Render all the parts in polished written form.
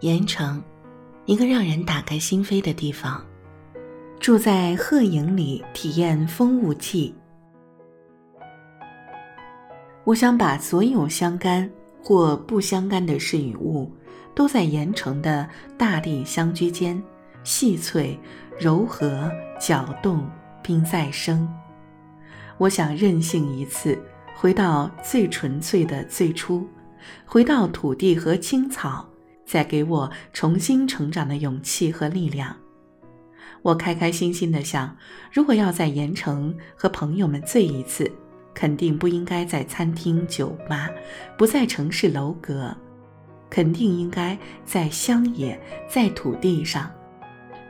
盐城，一个让人打开心扉的地方。住在鹤营里，体验风物记。我想把所有相干或不相干的事与物，都在盐城的大地相居间，细脆、柔和、搅动并再生。我想任性一次，回到最纯粹的最初，回到土地和青草，再给我重新成长的勇气和力量。我开开心心地想，如果要在盐城和朋友们醉一次，肯定不应该在餐厅酒吧，不在城市楼阁，肯定应该在乡野，在土地上。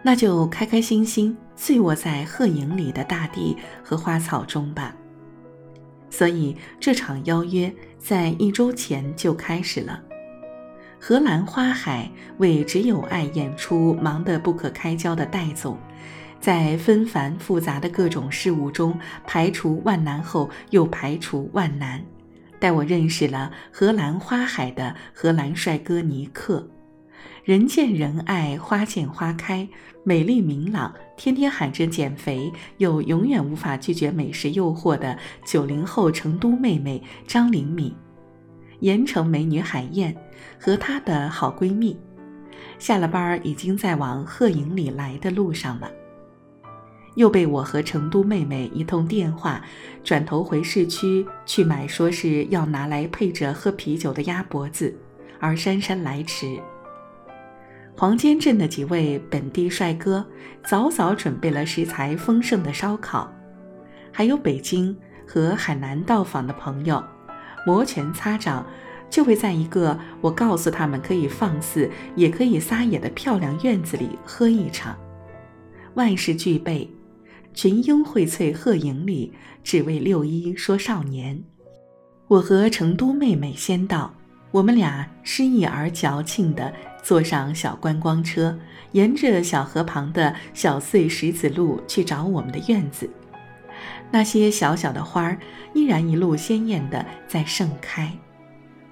那就开开心心醉卧在鹤营里的大地和花草中吧。所以这场邀约在1周前就开始了。荷兰花海为只有爱演出忙得不可开交的戴总，在纷繁复杂的各种事物中排除万难后又排除万难，带我认识了荷兰花海的荷兰帅哥尼克。人见人爱，花见花开，美丽明朗，天天喊着减肥又永远无法拒绝美食诱惑的90后成都妹妹张玲敏，盐城美女海燕和她的好闺蜜，下了班已经在往鹤营里来的路上了。又被我和成都妹妹一通电话，转头回市区去买说是要拿来配着喝啤酒的鸭脖子，而姗姗来迟。黄坚镇的几位本地帅哥早早准备了食材丰盛的烧烤，还有北京和海南到访的朋友，摩拳擦掌，就会在一个我告诉他们可以放肆也可以撒野的漂亮院子里喝一场。万事俱备，群英荟萃鹤营里，只为6·1说少年。我和成都妹妹先到，我们俩失意而矫情地坐上小观光车，沿着小河旁的小碎石子路去找我们的院子。那些小小的花儿依然一路鲜艳地在盛开，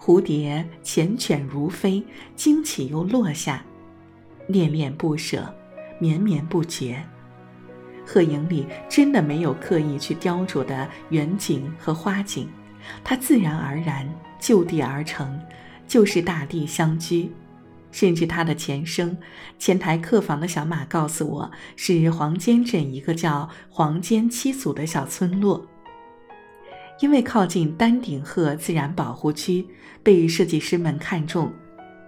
蝴蝶缱绻如飞，惊起又落下，恋恋不舍，绵绵不绝。鹤营里真的没有刻意去雕琢的园景和花景，它自然而然就地而成，就是大地相居。甚至它的前生，前台客房的小马告诉我，是黄坚镇一个叫黄坚七组的小村落。因为靠近丹顶鹤自然保护区，被设计师们看中，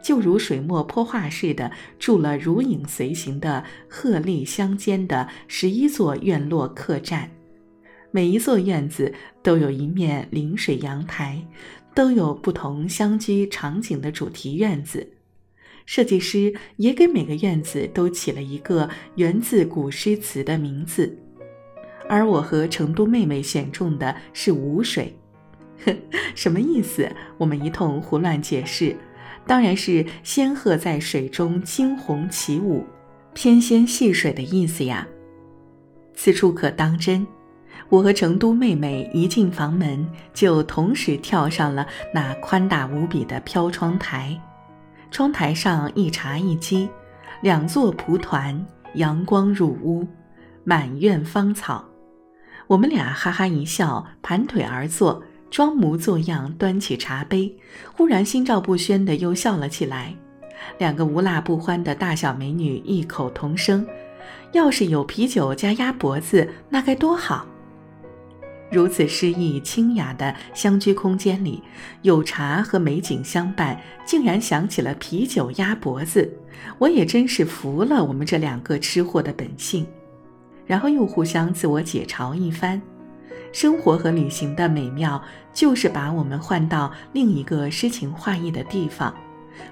就如水墨泼画似的筑了如影随形的鹤立相间的11座院落客栈，每一座院子都有一面临水阳台，都有不同相居场景的主题院子。设计师也给每个院子都起了一个源自古诗词的名字，而我和成都妹妹选中的是无水。什么意思？我们一通胡乱解释，当然是仙鹤在水中惊鸿起舞，翩跹戏水的意思呀。此处可当真，我和成都妹妹一进房门就同时跳上了那宽大无比的飘窗台，窗台上一茶一鸡，2座蒲团，阳光入屋，满院芳草。我们俩哈哈一笑，盘腿而坐，装模作样端起茶杯，忽然心照不宣地又笑了起来。2个无辣不欢的大小美女异口同声，要是有啤酒加鸭脖子那该多好。如此诗意清雅的相居空间里，有茶和美景相伴，竟然想起了啤酒鸭脖子，我也真是服了我们这2个吃货的本性。然后又互相自我解嘲一番。生活和旅行的美妙，就是把我们换到另一个诗情画意的地方，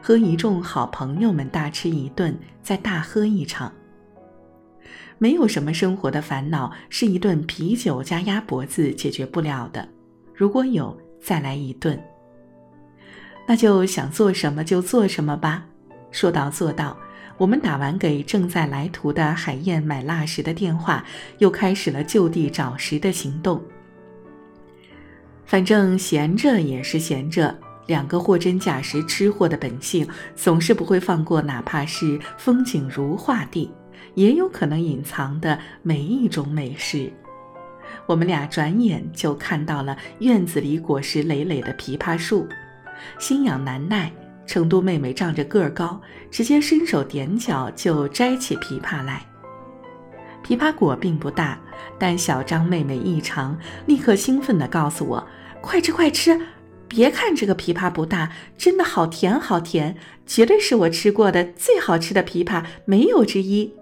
和一众好朋友们大吃一顿，再大喝一场。没有什么生活的烦恼是一顿啤酒加鸭脖子解决不了的，如果有，再来一顿。那就想做什么就做什么吧，说到做到。我们打完给正在来途的海燕买蜡食的电话，又开始了就地找食的行动。反正闲着也是闲着，两个货真价实吃货的本性总是不会放过，哪怕是风景如画地，也有可能隐藏的每一种美食。我们俩转眼就看到了院子里果实累累的枇杷树，心痒难耐，成都妹妹仗着个儿高，直接伸手踮脚就摘起枇杷来。枇杷果并不大，但小张妹妹一尝，立刻兴奋地告诉我：“快吃快吃！别看这个枇杷不大，真的好甜好甜，绝对是我吃过的最好吃的枇杷，没有之一。”